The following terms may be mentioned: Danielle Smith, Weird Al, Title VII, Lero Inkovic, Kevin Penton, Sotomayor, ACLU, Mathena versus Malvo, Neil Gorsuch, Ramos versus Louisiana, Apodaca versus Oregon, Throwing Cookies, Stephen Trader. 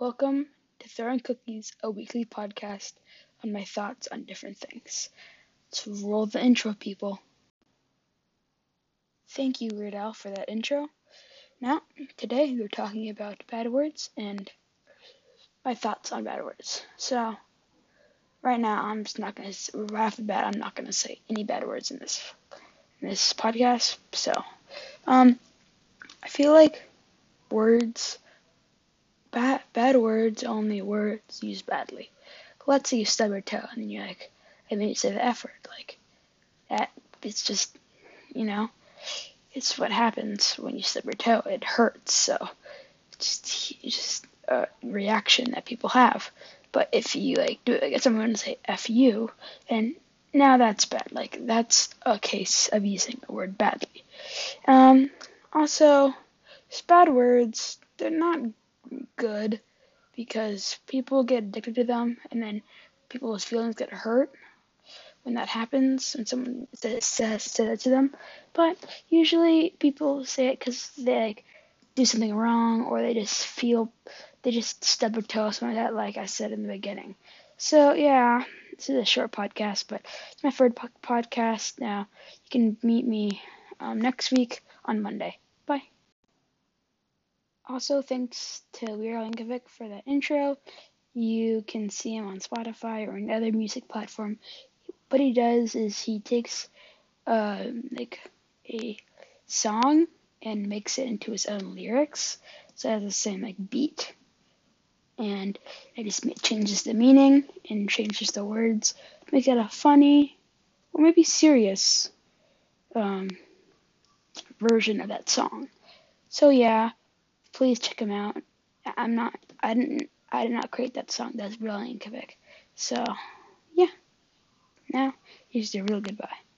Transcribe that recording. Welcome to Throwing Cookies, a weekly podcast on my thoughts on different things. Let's roll the intro, people. Thank you, Weird Al, for that intro. Now, today we're talking about bad words and my thoughts on bad words. So, right now, I'm just not going to, right off the bat, I'm not going to say any bad words in this podcast. So, I feel like words... Bad words, only words used badly. Let's say you stub your toe, and then you're like, and then you say the F word, like, that, it's just, you know, it's what happens when you stub your toe, it hurts, so, it's just a reaction that people have, but if you, like, do it, like, someone to say F you, and now that's bad, like, that's a case of using the word badly. Also, just bad words, they're not good because people get addicted to them, and then people's feelings get hurt when that happens, when someone says that to them. But usually people say it because they like do something wrong, or they just feel, they just stub their toe, something like that, like I said in the beginning. So yeah, this is a short podcast, but it's my third podcast now. You can meet me next week on Monday. Bye. Also, thanks to Lero Inkovic for that intro. You can see him on Spotify or another music platform. What he does is he takes like a song and makes it into his own lyrics. So it has the same like beat, and it just changes the meaning and changes the words, make it a funny or maybe serious version of that song. So yeah. Please check him out. I did not create that song. That's brilliant, Quebec. So, yeah. Now, here's the real goodbye.